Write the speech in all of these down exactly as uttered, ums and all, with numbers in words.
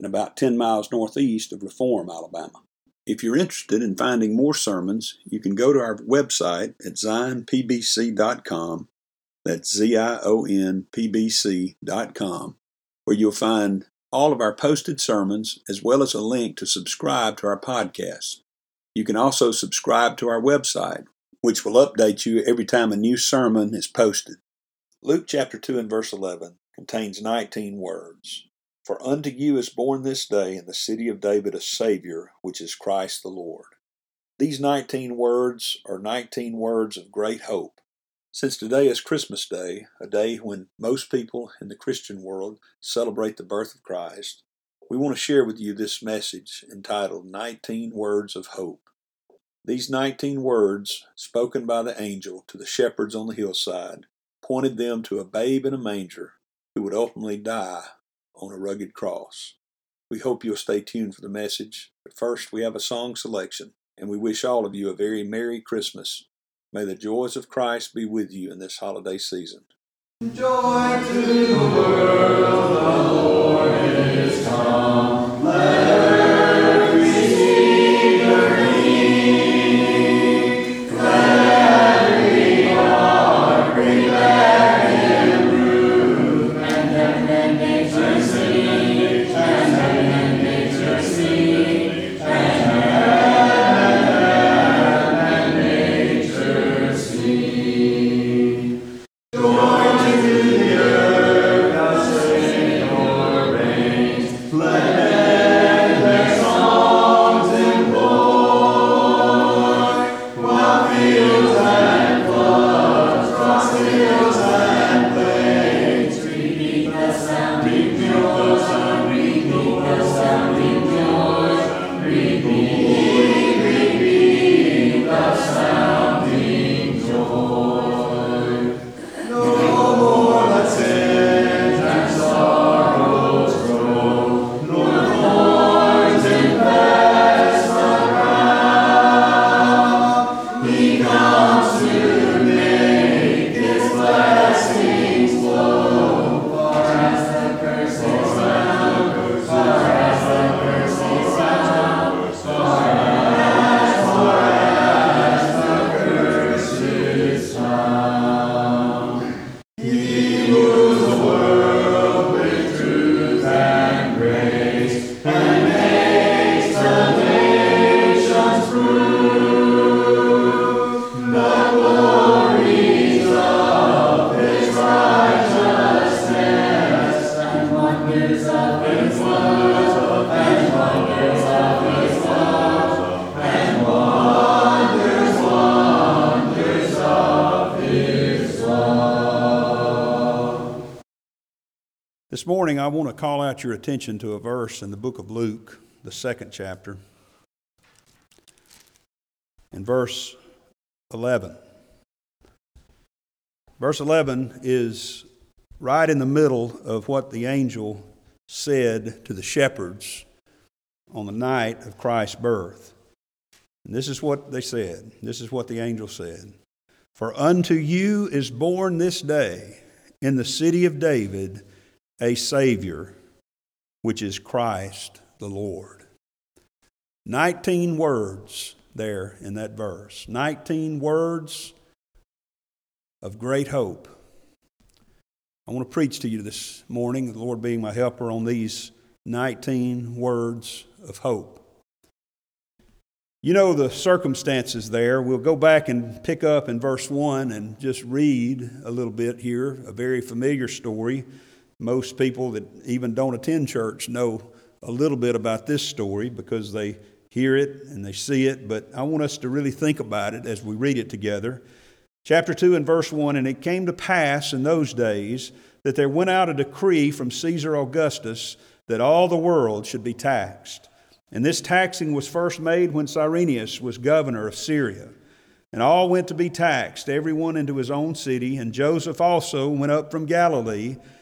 and about ten miles northeast of Reform, Alabama. If you're interested in finding more sermons, you can go to our website at zion p b c dot com, that's Z I O N P B C dot com, where you'll find all of our posted sermons as well as a link to subscribe to our podcast. You can also subscribe to our website, which will update you every time a new sermon is posted. Luke chapter two and verse eleven contains nineteen words. For unto you is born this day in the city of David a Savior, which is Christ the Lord. These nineteen words are nineteen words of great hope. Since today is Christmas Day, a day when most people in the Christian world celebrate the birth of Christ, we want to share with you this message entitled nineteen words of Hope. These nineteen words, spoken by the angel to the shepherds on the hillside, pointed them to a babe in a manger who would ultimately die on a rugged cross. We hope you'll stay tuned for the message, but first we have a song selection, and we wish all of you a very Merry Christmas. May the joys of Christ be with you in this holiday season. Joy to the world, the Lord is come. Let This morning, I want to call out your attention to a verse in the book of Luke, the second chapter, in verse eleven. Verse eleven is right in the middle of what the angel said to the shepherds on the night of Christ's birth. And this is what they said. This is what the angel said. For unto you is born this day in the city of David a Savior, which is Christ the Lord. Nineteen words there in that verse. Nineteen words of great hope. I want to preach to you this morning, the Lord being my helper, on these nineteen words of hope. You know the circumstances there. We'll go back and pick up in verse one and just read a little bit here, a very familiar story. Most people that even don't attend church know a little bit about this story because they hear it and they see it, but I want us to really think about it as we read it together. Chapter two and verse one, and it came to pass in those days that there went out a decree from Caesar Augustus that all the world should be taxed. And this taxing was first made when Cyrenius was governor of Syria. And all went to be taxed, everyone into his own city. And Joseph also went up from Galilee,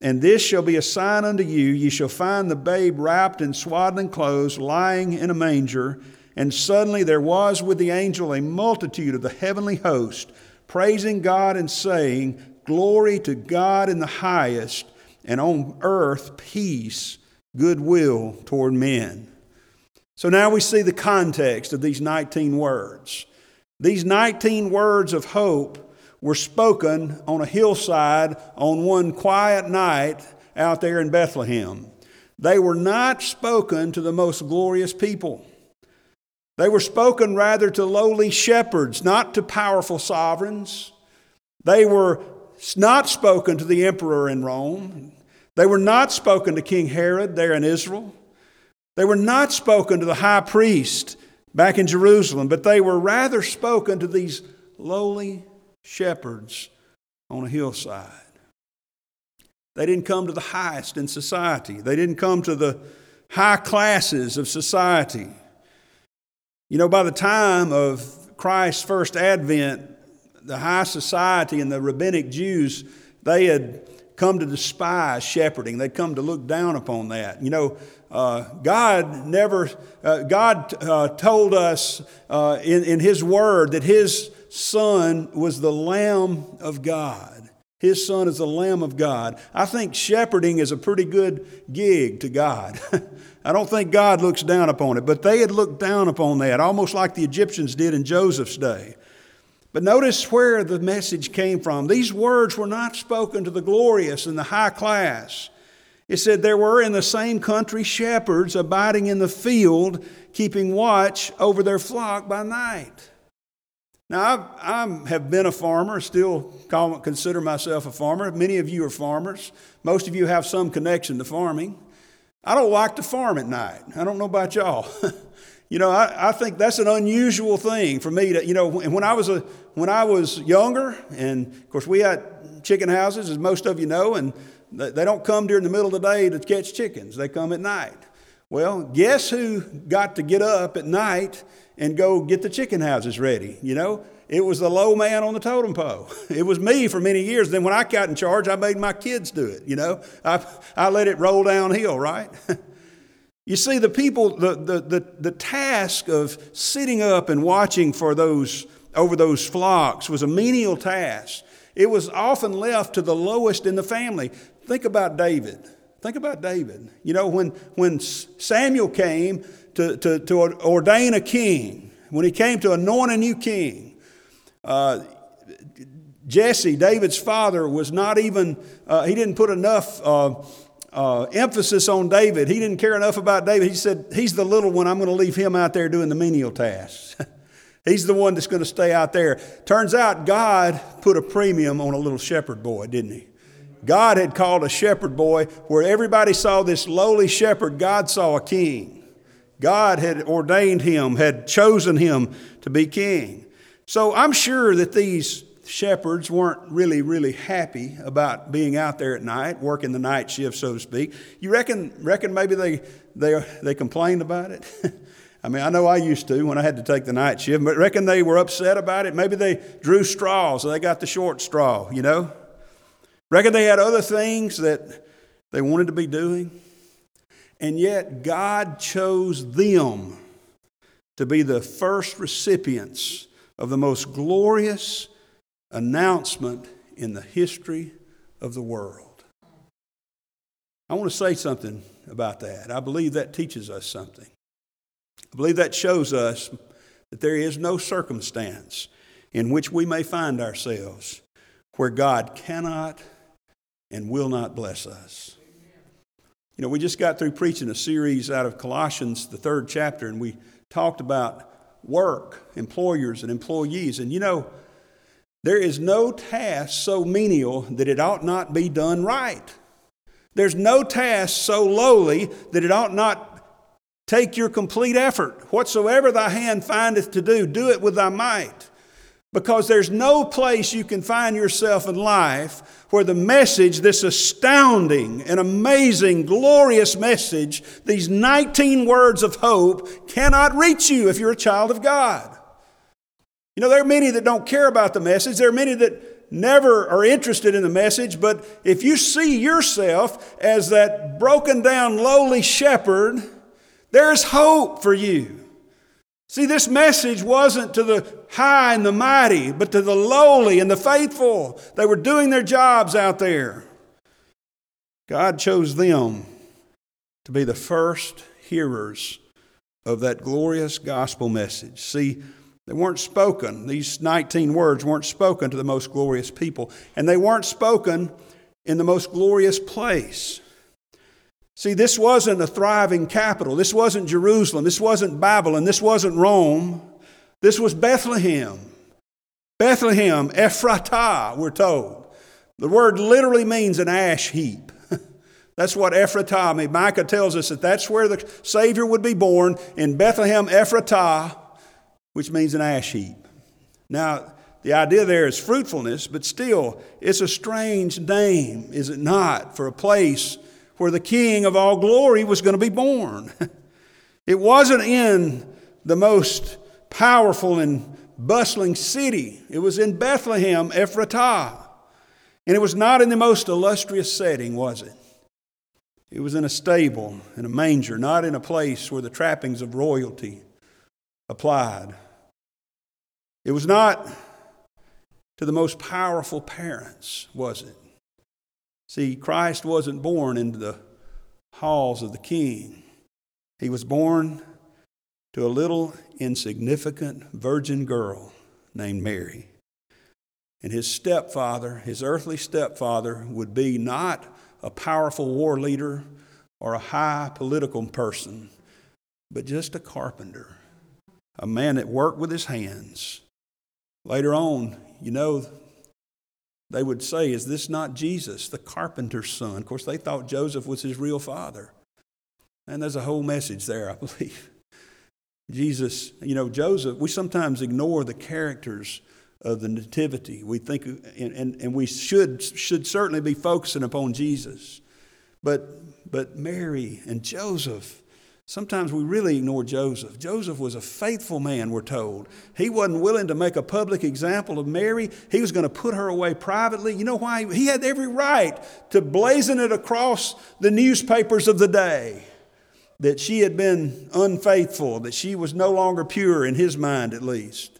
And this shall be a sign unto you, ye shall find the babe wrapped in swaddling clothes, lying in a manger. And suddenly there was with the angel a multitude of the heavenly host, praising God and saying, Glory to God in the highest, and on earth peace, goodwill toward men. So now we see the context of these nineteen words. These nineteen words of hope were spoken on a hillside on one quiet night out there in Bethlehem. They were not spoken to the most glorious people. They were spoken rather to lowly shepherds, not to powerful sovereigns. They were not spoken to the emperor in Rome. They were not spoken to King Herod there in Israel. They were not spoken to the high priest back in Jerusalem, but they were rather spoken to these lowly shepherds on a hillside. They didn't come to the highest in society. They didn't come to the high classes of society. You know, by the time of Christ's first advent, the high society and the rabbinic Jews, they had come to despise shepherding. They'd come to look down upon that. You know, uh, God never, uh, God uh, told us uh, in, in His Word that His Son was the Lamb of God. His Son is the Lamb of God. I think shepherding is a pretty good gig to God. I don't think God looks down upon it, but they had looked down upon that, almost like the Egyptians did in Joseph's day. But notice where the message came from. These words were not spoken to the glorious and the high class. It said, there were in the same country shepherds abiding in the field, keeping watch over their flock by night. Now, I have been a farmer, still call, consider myself a farmer. Many of you are farmers. Most of you have some connection to farming. I don't like to farm at night. I don't know about y'all. You know, I, I think that's an unusual thing for me to, you know, when I was a, when I was younger, and of course we had chicken houses, as most of you know, and they don't come during the middle of the day to catch chickens. They come at night. Well, guess who got to get up at night and go get the chicken houses ready, you know? It was the low man on the totem pole. It was me for many years. Then when I got in charge, I made my kids do it, you know? I, I let it roll downhill, right? You see, the people, the, the the the task of sitting up and watching for those over those flocks was a menial task. It was often left to the lowest in the family. Think about David. Think about David. You know, when when Samuel came to to, to ordain a king, when he came to anoint a new king, Uh, Jesse, David's father, was not even, uh, he didn't put enough uh, uh, emphasis on David. He didn't care enough about David. He said, he's the little one. I'm going to leave him out there doing the menial tasks. He's the one that's going to stay out there. Turns out God put a premium on a little shepherd boy, didn't he? God had called a shepherd boy where everybody saw this lowly shepherd. God saw a king. God had ordained him, had chosen him to be king. So I'm sure that these shepherds weren't really, really happy about being out there at night, working the night shift, so to speak. You reckon reckon maybe they they they complained about it? I mean, I know I used to when I had to take the night shift, but reckon they were upset about it. Maybe they drew straws, so they got the short straw, you know? Reckon they had other things that they wanted to be doing. And yet God chose them to be the first recipients of the most glorious announcement in the history of the world. I want to say something about that. I believe that teaches us something. I believe that shows us that there is no circumstance in which we may find ourselves where God cannot and will not bless us. You know, we just got through preaching a series out of Colossians, the third chapter, and we talked about work, employers, and employees. And you know, there is no task so menial that it ought not be done right. There's no task so lowly that it ought not take your complete effort. Whatsoever thy hand findeth to do, do it with thy might. Because there's no place you can find yourself in life where the message, this astounding and amazing, glorious message, these nineteen words of hope, cannot reach you if you're a child of God. You know, there are many that don't care about the message. There are many that never are interested in the message. But if you see yourself as that broken down, lowly shepherd, there's hope for you. See, this message wasn't to the high and the mighty, but to the lowly and the faithful. They were doing their jobs out there. God chose them to be the first hearers of that glorious gospel message. See, they weren't spoken. These nineteen words weren't spoken to the most glorious people, and they weren't spoken in the most glorious place. See, this wasn't a thriving capital. This wasn't Jerusalem. This wasn't Babylon. This wasn't Rome. This was Bethlehem. Bethlehem Ephratah, we're told. The word literally means an ash heap. That's what Ephratah means. Micah tells us that that's where the Savior would be born, in Bethlehem Ephratah, which means an ash heap. Now, the idea there is fruitfulness, but still, it's a strange name, is it not, for a place where the King of all glory was going to be born. It wasn't in the most powerful and bustling city. It was in Bethlehem Ephratah. And it was not in the most illustrious setting, was it? It was in a stable, in a manger, not in a place where the trappings of royalty applied. It was not to the most powerful parents, was it? See, Christ wasn't born into the halls of the king. He was born to a little insignificant virgin girl named Mary. And his stepfather, his earthly stepfather, would be not a powerful war leader or a high political person, but just a carpenter, a man that worked with his hands. Later on, you know, they would say, is this not Jesus, the carpenter's son? Of course, they thought Joseph was his real father. And there's a whole message there, I believe. Jesus, you know, Joseph, we sometimes ignore the characters of the nativity. We think, and, and, and we should should certainly be focusing upon Jesus. But, but Mary and Joseph, sometimes we really ignore Joseph. Joseph was a faithful man, we're told. He wasn't willing to make a public example of Mary. He was going to put her away privately. You know why? He had every right to blazon it across the newspapers of the day that she had been unfaithful, that she was no longer pure, in his mind at least.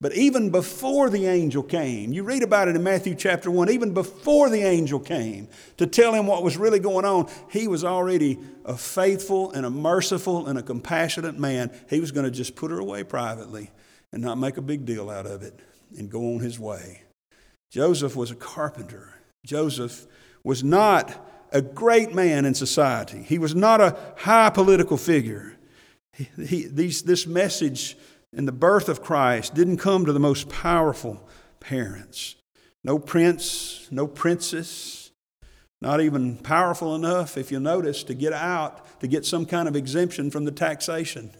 But even before the angel came, you read about it in Matthew chapter one, even before the angel came to tell him what was really going on, he was already a faithful and a merciful and a compassionate man. He was going to just put her away privately and not make a big deal out of it. and go on his way. Joseph was a carpenter. Joseph was not a great man in society. He was not a high political figure. He, he, these, this message and the birth of Christ didn't come to the most powerful parents. No prince, no princess, not even powerful enough, if you'll notice, to get out, to get some kind of exemption from the taxation.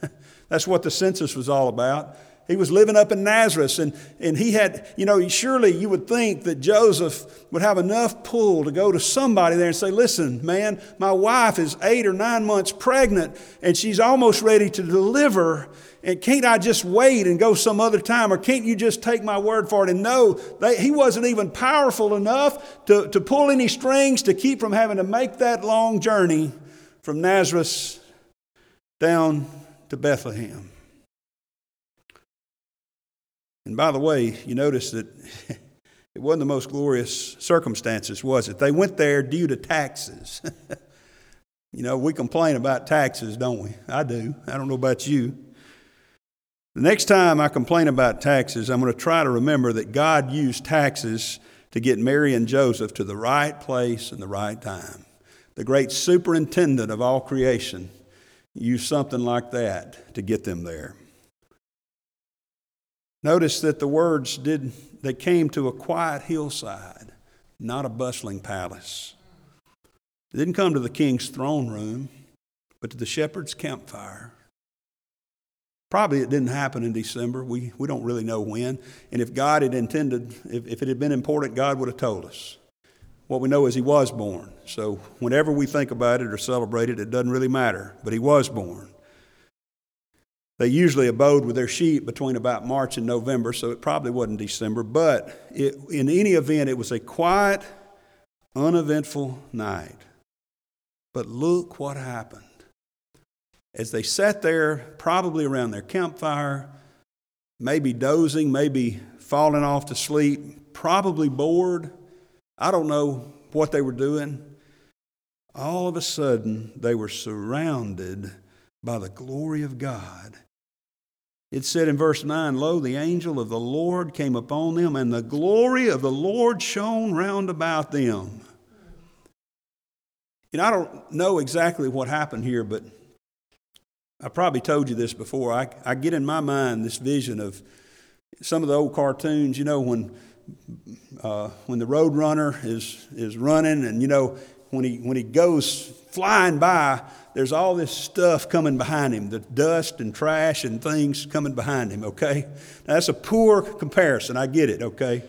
That's what the census was all about. He was living up in Nazareth, and, and he had, you know, surely you would think that Joseph would have enough pull to go to somebody there and say, listen, man, my wife is eight or nine months pregnant, and she's almost ready to deliver, and can't I just wait and go some other time, or can't you just take my word for it? And no, they, he wasn't even powerful enough to, to pull any strings to keep from having to make that long journey from Nazareth down to Bethlehem. And by the way, you notice that it wasn't the most glorious circumstances, was it? They went there due to taxes. You know, we complain about taxes, don't we? I do. I don't know about you. The next time I complain about taxes, I'm going to try to remember that God used taxes to get Mary and Joseph to the right place and the right time. The great superintendent of all creation used something like that to get them there. Notice that the words did, they came to a quiet hillside, not a bustling palace. They didn't come to the king's throne room, but to the shepherd's campfire. Probably it didn't happen in December. We, we don't really know when. And if God had intended, if, if it had been important, God would have told us. What we know is he was born. So whenever we think about it or celebrate it, it doesn't really matter. But he was born. They usually abode with their sheep between about March and November, so it probably wasn't December. But it, in any event, it was a quiet, uneventful night. But look what happened. As they sat there, probably around their campfire, maybe dozing, maybe falling off to sleep, probably bored. I don't know what they were doing. All of a sudden, they were surrounded by the glory of God. It said in verse nine, lo, the angel of the Lord came upon them, and the glory of the Lord shone round about them. You know, I don't know exactly what happened here, but I probably told you this before. I, I get in my mind this vision of some of the old cartoons, you know, when uh, when the road runner is is running, and you know, when he when he goes flying by, there's all this stuff coming behind him, the dust and trash and things coming behind him, okay? Now, that's a poor comparison. I get it, okay?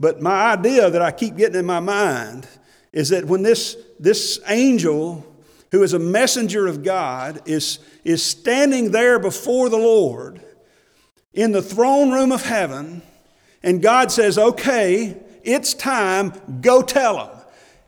But my idea that I keep getting in my mind is that when this, this angel, who is a messenger of God, is, is standing there before the Lord in the throne room of heaven, and God says, okay, it's time, go tell them.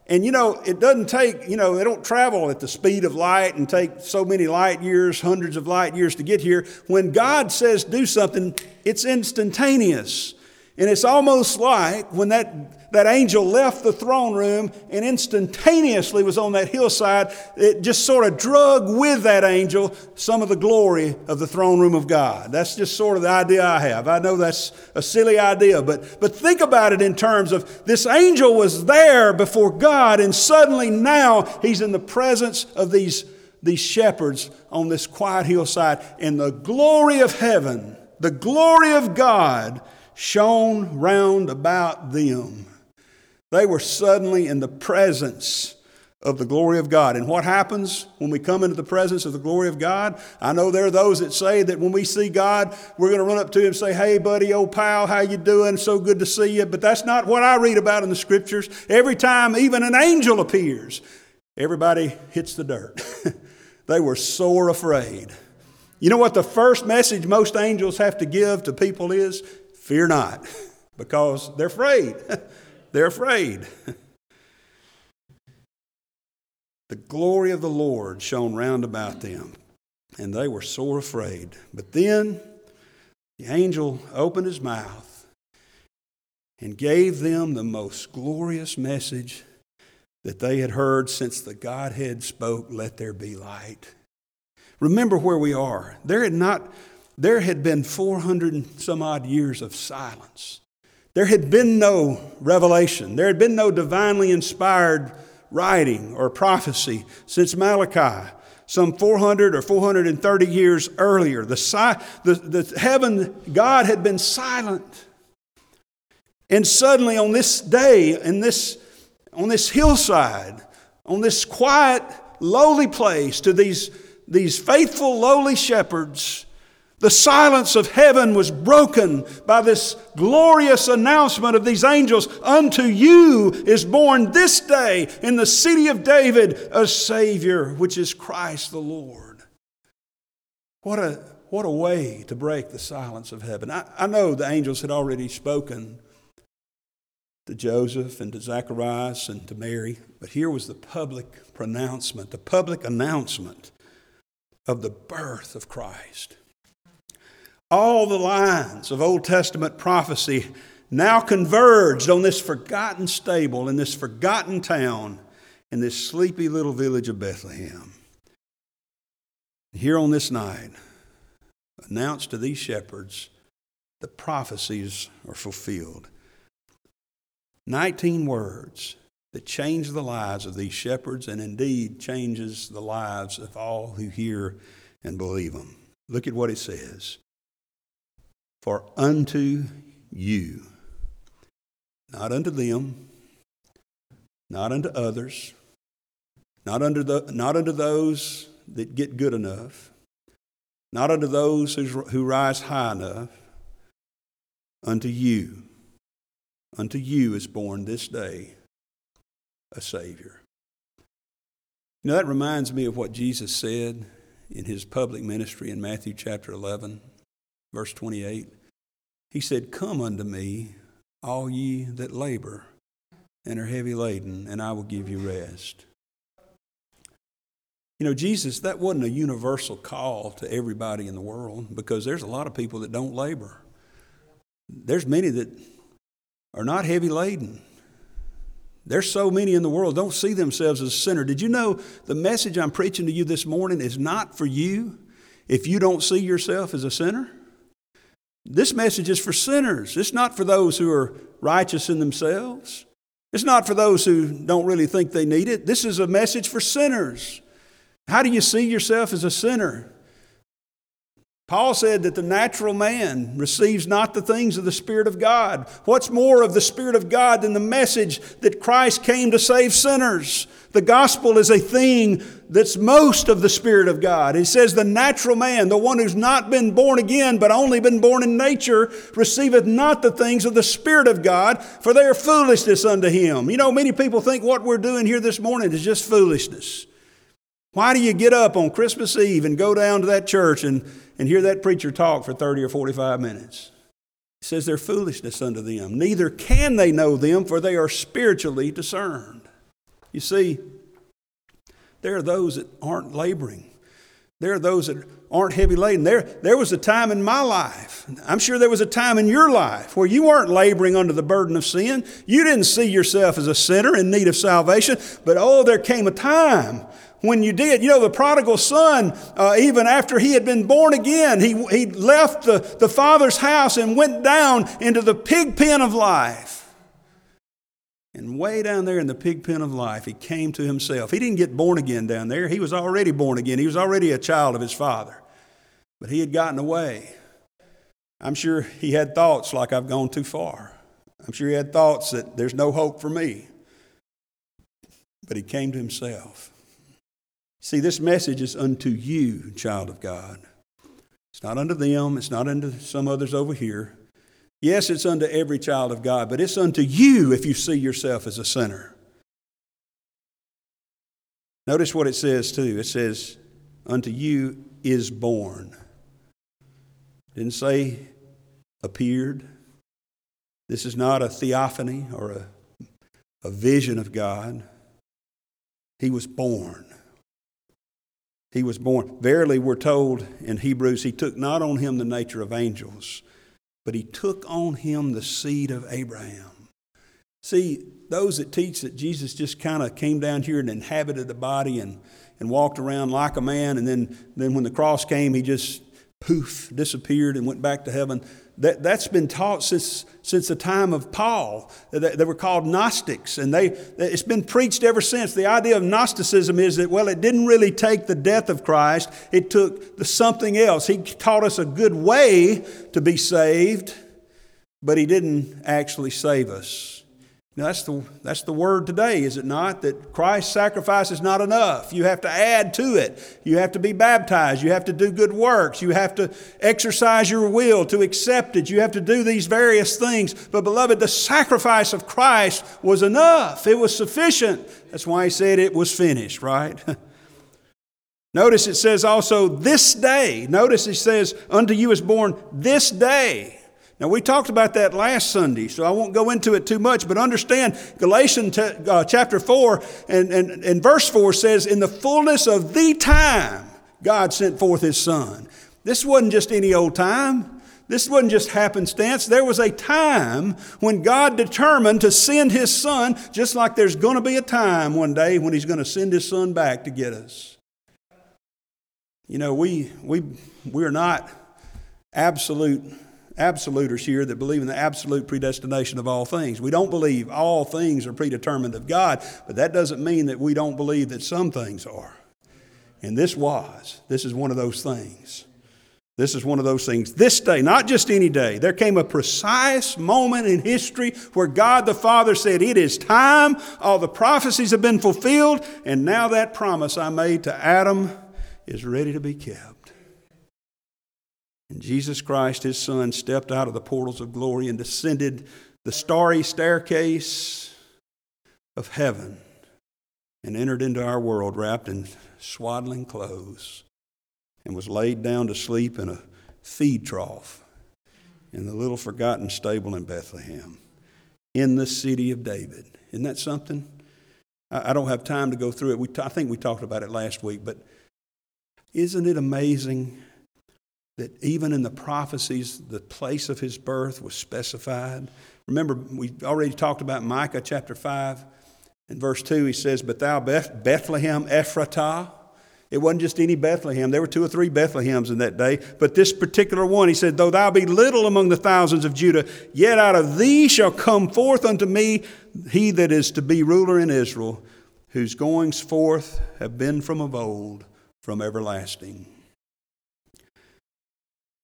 And, you know, it doesn't take, you know, they don't travel at the speed of light and take so many light years, hundreds of light years to get here. When God says do something, it's instantaneous. And it's almost like when that, that angel left the throne room and instantaneously was on that hillside, it just sort of drug with that angel some of the glory of the throne room of God. That's just sort of the idea I have. I know that's a silly idea, but, but think about it in terms of this angel was there before God, and suddenly now he's in the presence of these, these shepherds on this quiet hillside, and the glory of heaven, the glory of God shone round about them. They were suddenly in the presence of the glory of God. And what happens when we come into the presence of the glory of God? I know there are those that say that when we see God, we're going to run up to him and say, hey, buddy, old pal, how you doing? So good to see you. But that's not what I read about in the scriptures. Every time even an angel appears, everybody hits the dirt. They were sore afraid. You know what the first message most angels have to give to people is? Fear not, because they're afraid. They're afraid. The glory of the Lord shone round about them, and they were sore afraid. But then the angel opened his mouth and gave them the most glorious message that they had heard since the Godhead spoke, let there be light. Remember where we are. There had not... There had been four hundred and some odd years of silence. There had been no revelation. There had been no divinely inspired writing or prophecy since Malachi, some four hundred or four hundred thirty years earlier. The, the, the heaven, God had been silent. And suddenly on this day, in this, on this hillside, on this quiet, lowly place, to these, these faithful, lowly shepherds, the silence of heaven was broken by this glorious announcement of these angels. Unto you is born this day in the city of David a Savior, which is Christ the Lord. What a, what a way to break the silence of heaven. I, I know the angels had already spoken to Joseph and to Zacharias and to Mary, but here was the public pronouncement, the public announcement of the birth of Christ. All the lines of Old Testament prophecy now converged on this forgotten stable, in this forgotten town, in this sleepy little village of Bethlehem. Here on this night, announced to these shepherds, the prophecies are fulfilled. nineteen words that change the lives of these shepherds and indeed changes the lives of all who hear and believe them. Look at what it says. For unto you, not unto them, not unto others, not unto, the, not unto those that get good enough, not unto those who rise high enough, unto you. Unto you is born this day a Savior. You know, that reminds me of what Jesus said in his public ministry in Matthew chapter eleven, verse twenty-eight. He said, "Come unto me, all ye that labor and are heavy laden, and I will give you rest." You know, Jesus, that wasn't a universal call to everybody in the world, because there's a lot of people that don't labor. There's many that are not heavy laden. There's so many in the world don't see themselves as a sinner. Did you know the message I'm preaching to you this morning is not for you if you don't see yourself as a sinner? This message is for sinners. It's not for those who are righteous in themselves. It's not for those who don't really think they need it. This is a message for sinners. How do you see yourself as a sinner? Paul said that the natural man receives not the things of the Spirit of God. What's more of the Spirit of God than the message that Christ came to save sinners? The gospel is a thing that's most of the Spirit of God. He says the natural man, the one who's not been born again but only been born in nature, receiveth not the things of the Spirit of God, for they are foolishness unto him. You know, many people think what we're doing here this morning is just foolishness. Why do you get up on Christmas Eve and go down to that church and, and hear that preacher talk for thirty or forty-five minutes? It says they're foolishness unto them. Neither can they know them, for they are spiritually discerned. You see, there are those that aren't laboring. There are those that aren't heavy laden. There, there was a time in my life, I'm sure there was a time in your life, where you weren't laboring under the burden of sin. You didn't see yourself as a sinner in need of salvation. But oh, there came a time when you did. You know, the prodigal son, uh, even after he had been born again, he, he left the, the father's house and went down into the pig pen of life. And way down there in the pig pen of life, he came to himself. He didn't get born again down there. He was already born again. He was already a child of his father. But he had gotten away. I'm sure he had thoughts like, I've gone too far. I'm sure he had thoughts that there's no hope for me. But he came to himself. See, this message is unto you, child of God. It's not unto them. It's not unto some others over here. Yes, it's unto every child of God, but it's unto you if you see yourself as a sinner. Notice what it says, too. It says, unto you is born. It didn't say appeared. This is not a theophany or a, a vision of God. He was born. He was born. Verily, we're told in Hebrews, he took not on him the nature of angels, but he took on him the seed of Abraham. See, those that teach that Jesus just kind of came down here and inhabited the body and, and walked around like a man, and then, then when the cross came, he just poof, disappeared and went back to heaven. That, that's been taught since since the time of Paul. They, they were called Gnostics, and they it's been preached ever since. The idea of Gnosticism is that, well, it didn't really take the death of Christ. It took the something else. He taught us a good way to be saved, but he didn't actually save us. Now, that's the, that's the word today, is it not? That Christ's sacrifice is not enough. You have to add to it. You have to be baptized. You have to do good works. You have to exercise your will to accept it. You have to do these various things. But, beloved, the sacrifice of Christ was enough. It was sufficient. That's why he said it was finished, right? Notice it says also this day. Notice it says, unto you is born this day. Now, we talked about that last Sunday, so I won't go into it too much, but understand Galatians uh, chapter four and, and, and verse four says, in the fullness of the time, God sent forth his Son. This wasn't just any old time. This wasn't just happenstance. There was a time when God determined to send his Son, just like there's going to be a time one day when he's going to send his Son back to get us. You know, we, we, we're not absolute absoluters here that believe in the absolute predestination of all things. We don't believe all things are predetermined of God, but that doesn't mean that we don't believe that some things are. And this was. This is one of those things. This is one of those things. This day, not just any day, there came a precise moment in history where God the Father said, it is time, all the prophecies have been fulfilled, and now that promise I made to Adam is ready to be kept. And Jesus Christ, his Son, stepped out of the portals of glory and descended the starry staircase of heaven and entered into our world wrapped in swaddling clothes and was laid down to sleep in a feed trough in the little forgotten stable in Bethlehem in the city of David. Isn't that something? I don't have time to go through it. We t- I think we talked about it last week, but isn't it amazing that even in the prophecies, the place of his birth was specified? Remember, we already talked about Micah chapter five and verse two. He says, but thou Bethlehem Ephratah. It wasn't just any Bethlehem. There were two or three Bethlehems in that day. But this particular one, he said, though thou be little among the thousands of Judah, yet out of thee shall come forth unto me he that is to be ruler in Israel, whose goings forth have been from of old, from everlasting.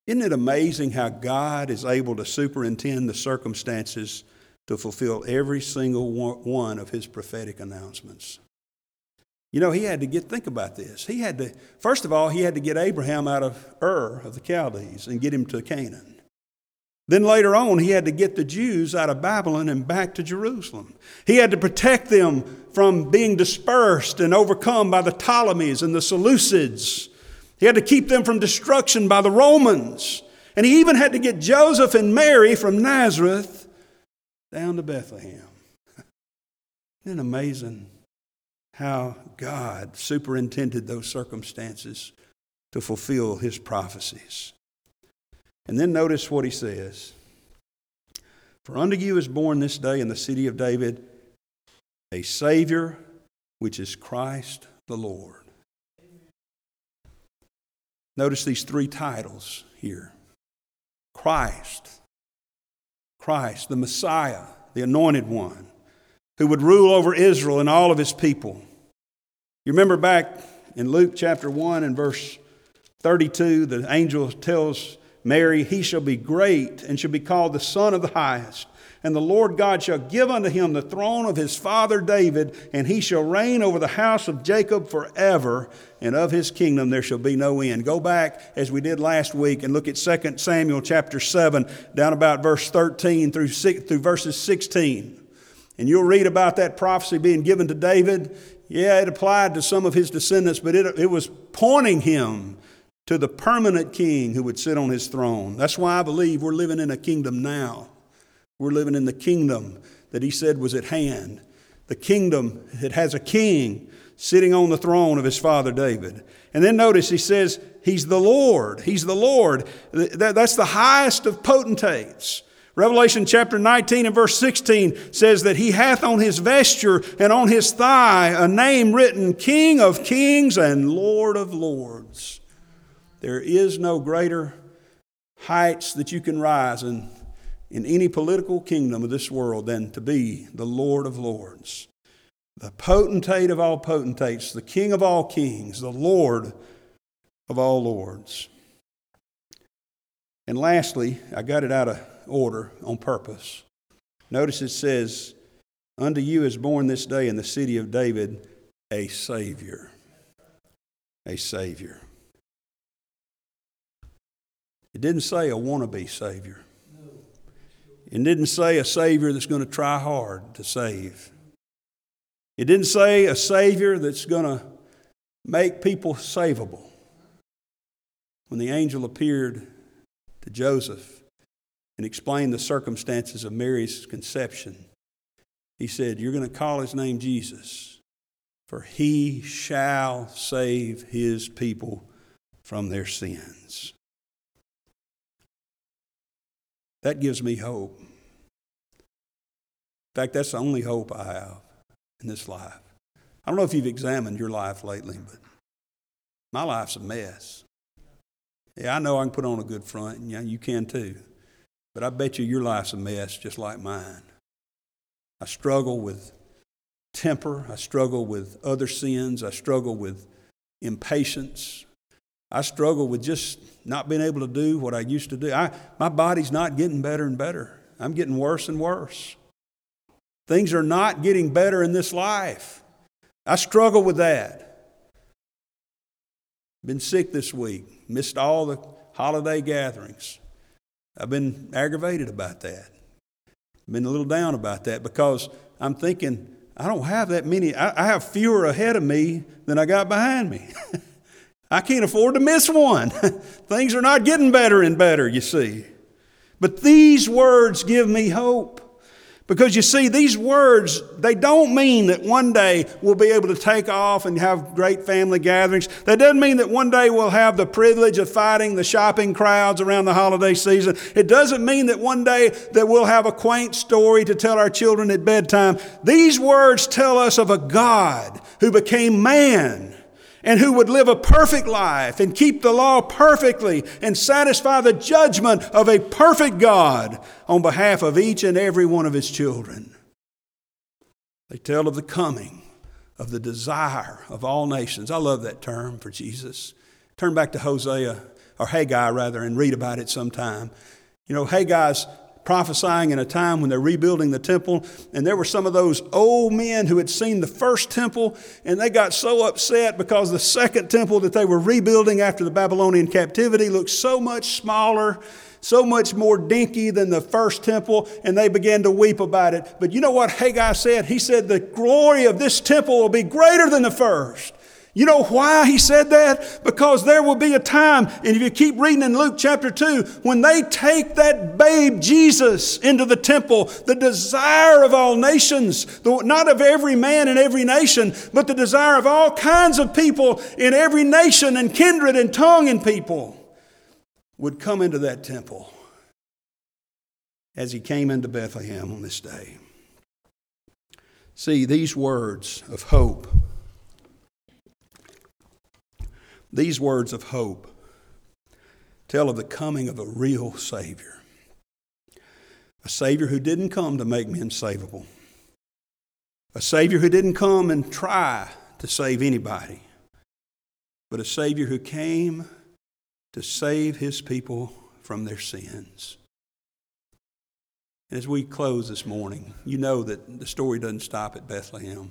Isn't it amazing how God is able to superintend the circumstances to fulfill every single one of his prophetic announcements? You know, he had to get, think about this. He had to, first of all, he had to get Abraham out of Ur of the Chaldees and get him to Canaan. Then later on, he had to get the Jews out of Babylon and back to Jerusalem. He had to protect them from being dispersed and overcome by the Ptolemies and the Seleucids. He had to keep them from destruction by the Romans. And he even had to get Joseph and Mary from Nazareth down to Bethlehem. Isn't it amazing how God superintended those circumstances to fulfill his prophecies? And then notice what he says. For unto you is born this day in the city of David a Savior, which is Christ the Lord. Notice these three titles here. Christ, Christ, the Messiah, the Anointed One, who would rule over Israel and all of his people. You remember back in Luke chapter one and verse thirty-two, the angel tells Mary, he shall be great and shall be called the Son of the Highest. And the Lord God shall give unto him the throne of his father David, and he shall reign over the house of Jacob forever, and of his kingdom there shall be no end. Go back, as we did last week, and look at Second Samuel chapter seven, down about verse thirteen through, six, through verses sixteen. And you'll read about that prophecy being given to David. Yeah, it applied to some of his descendants, but it, it was pointing him to the permanent king who would sit on his throne. That's why I believe we're living in a kingdom now. We're living in the kingdom that he said was at hand. The kingdom that has a king sitting on the throne of his father David. And then notice he says, he's the Lord. He's the Lord. That's the highest of potentates. Revelation chapter nineteen and verse sixteen says that he hath on his vesture and on his thigh a name written, King of Kings and Lord of Lords. There is no greater heights that you can rise in, in any political kingdom of this world than to be the Lord of Lords, the potentate of all potentates, the King of all kings, the Lord of all lords. And lastly, I got it out of order on purpose. Notice it says, unto you is born this day in the city of David a Savior. A Savior. It didn't say a wannabe Savior. It didn't say a Savior that's going to try hard to save. It didn't say a Savior that's going to make people savable. When the angel appeared to Joseph and explained the circumstances of Mary's conception, he said, you're going to call his name Jesus, for he shall save his people from their sins. That gives me hope. In fact, that's the only hope I have in this life. I don't know if you've examined your life lately, but my life's a mess. Yeah, I know I can put on a good front, and yeah, you can too. But I bet you your life's a mess just like mine. I struggle with temper. I struggle with other sins. I struggle with impatience. I struggle with just not being able to do what I used to do. I, my body's not getting better and better. I'm getting worse and worse. Things are not getting better in this life. I struggle with that. Been sick this week. Missed all the holiday gatherings. I've been aggravated about that. Been a little down about that because I'm thinking, I don't have that many. I, I have fewer ahead of me than I got behind me. I can't afford to miss one. Things are not getting better and better, you see. But these words give me hope. Because, you see, these words, they don't mean that one day we'll be able to take off and have great family gatherings. That doesn't mean that one day we'll have the privilege of fighting the shopping crowds around the holiday season. It doesn't mean that one day that we'll have a quaint story to tell our children at bedtime. These words tell us of a God who became man, and who would live a perfect life and keep the law perfectly and satisfy the judgment of a perfect God on behalf of each and every one of his children. They tell of the coming, of the desire of all nations. I love that term for Jesus. Turn back to Hosea, or Haggai rather, and read about it sometime. You know, Haggai's prophesying in a time when they're rebuilding the temple. And there were some of those old men who had seen the first temple, and they got so upset because the second temple that they were rebuilding after the Babylonian captivity looked so much smaller, so much more dinky than the first temple, and they began to weep about it. But you know what Haggai said? He said, the glory of this temple will be greater than the first. You know why he said that? Because there will be a time, and if you keep reading in Luke chapter two, when they take that babe Jesus into the temple, the desire of all nations, the, not of every man in every nation, but the desire of all kinds of people in every nation and kindred and tongue and people would come into that temple as he came into Bethlehem on this day. See, these words of hope These words of hope tell of the coming of a real Savior. A Savior who didn't come to make men savable. A Savior who didn't come and try to save anybody. But a Savior who came to save his people from their sins. And as we close this morning, you know that the story doesn't stop at Bethlehem.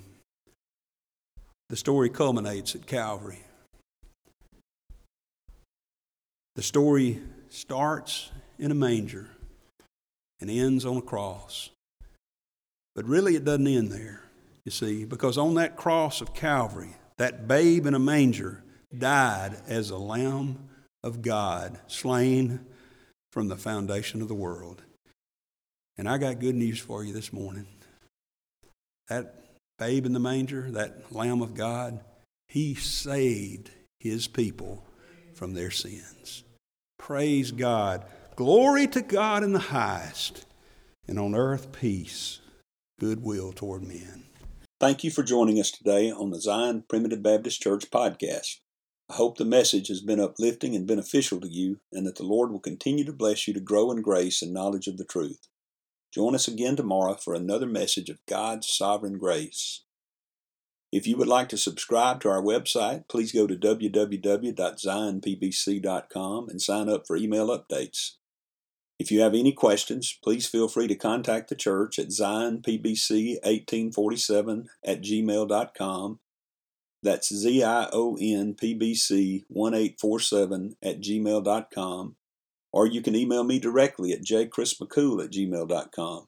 The story culminates at Calvary. The story starts in a manger and ends on a cross. But really it doesn't end there, you see, because on that cross of Calvary, that babe in a manger died as a Lamb of God, slain from the foundation of the world. And I got good news for you this morning. That babe in the manger, that Lamb of God, he saved his people from their sins. Praise God. Glory to God in the highest, and on earth peace, goodwill toward men. Thank you for joining us today on the Zion Primitive Baptist Church podcast. I hope the message has been uplifting and beneficial to you, and that the Lord will continue to bless you to grow in grace and knowledge of the truth. Join us again tomorrow for another message of God's sovereign grace. If you would like to subscribe to our website, please go to w w w dot zion p b c dot com and sign up for email updates. If you have any questions, please feel free to contact the church at zion p b c one eight four seven at gmail dot com. That's Z I O N P B C one eight four seven at gmail dot com. Or you can email me directly at j chris mccool at gmail dot com.